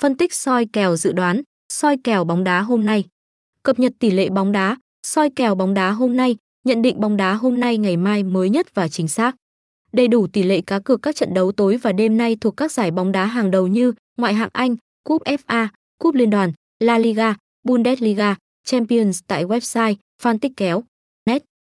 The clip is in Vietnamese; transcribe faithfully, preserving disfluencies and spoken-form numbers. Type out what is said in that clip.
Phân tích soi kèo dự đoán, soi kèo bóng đá hôm nay. Cập nhật tỷ lệ bóng đá, soi kèo bóng đá hôm nay, nhận định bóng đá hôm nay ngày mai mới nhất và chính xác. Đầy đủ tỷ lệ cá cược các trận đấu tối và đêm nay thuộc các giải bóng đá hàng đầu như Ngoại hạng Anh, Cúp ép a, Cúp Liên Đoàn, La Liga, Bundesliga, Champions tại website, fan tích kéo.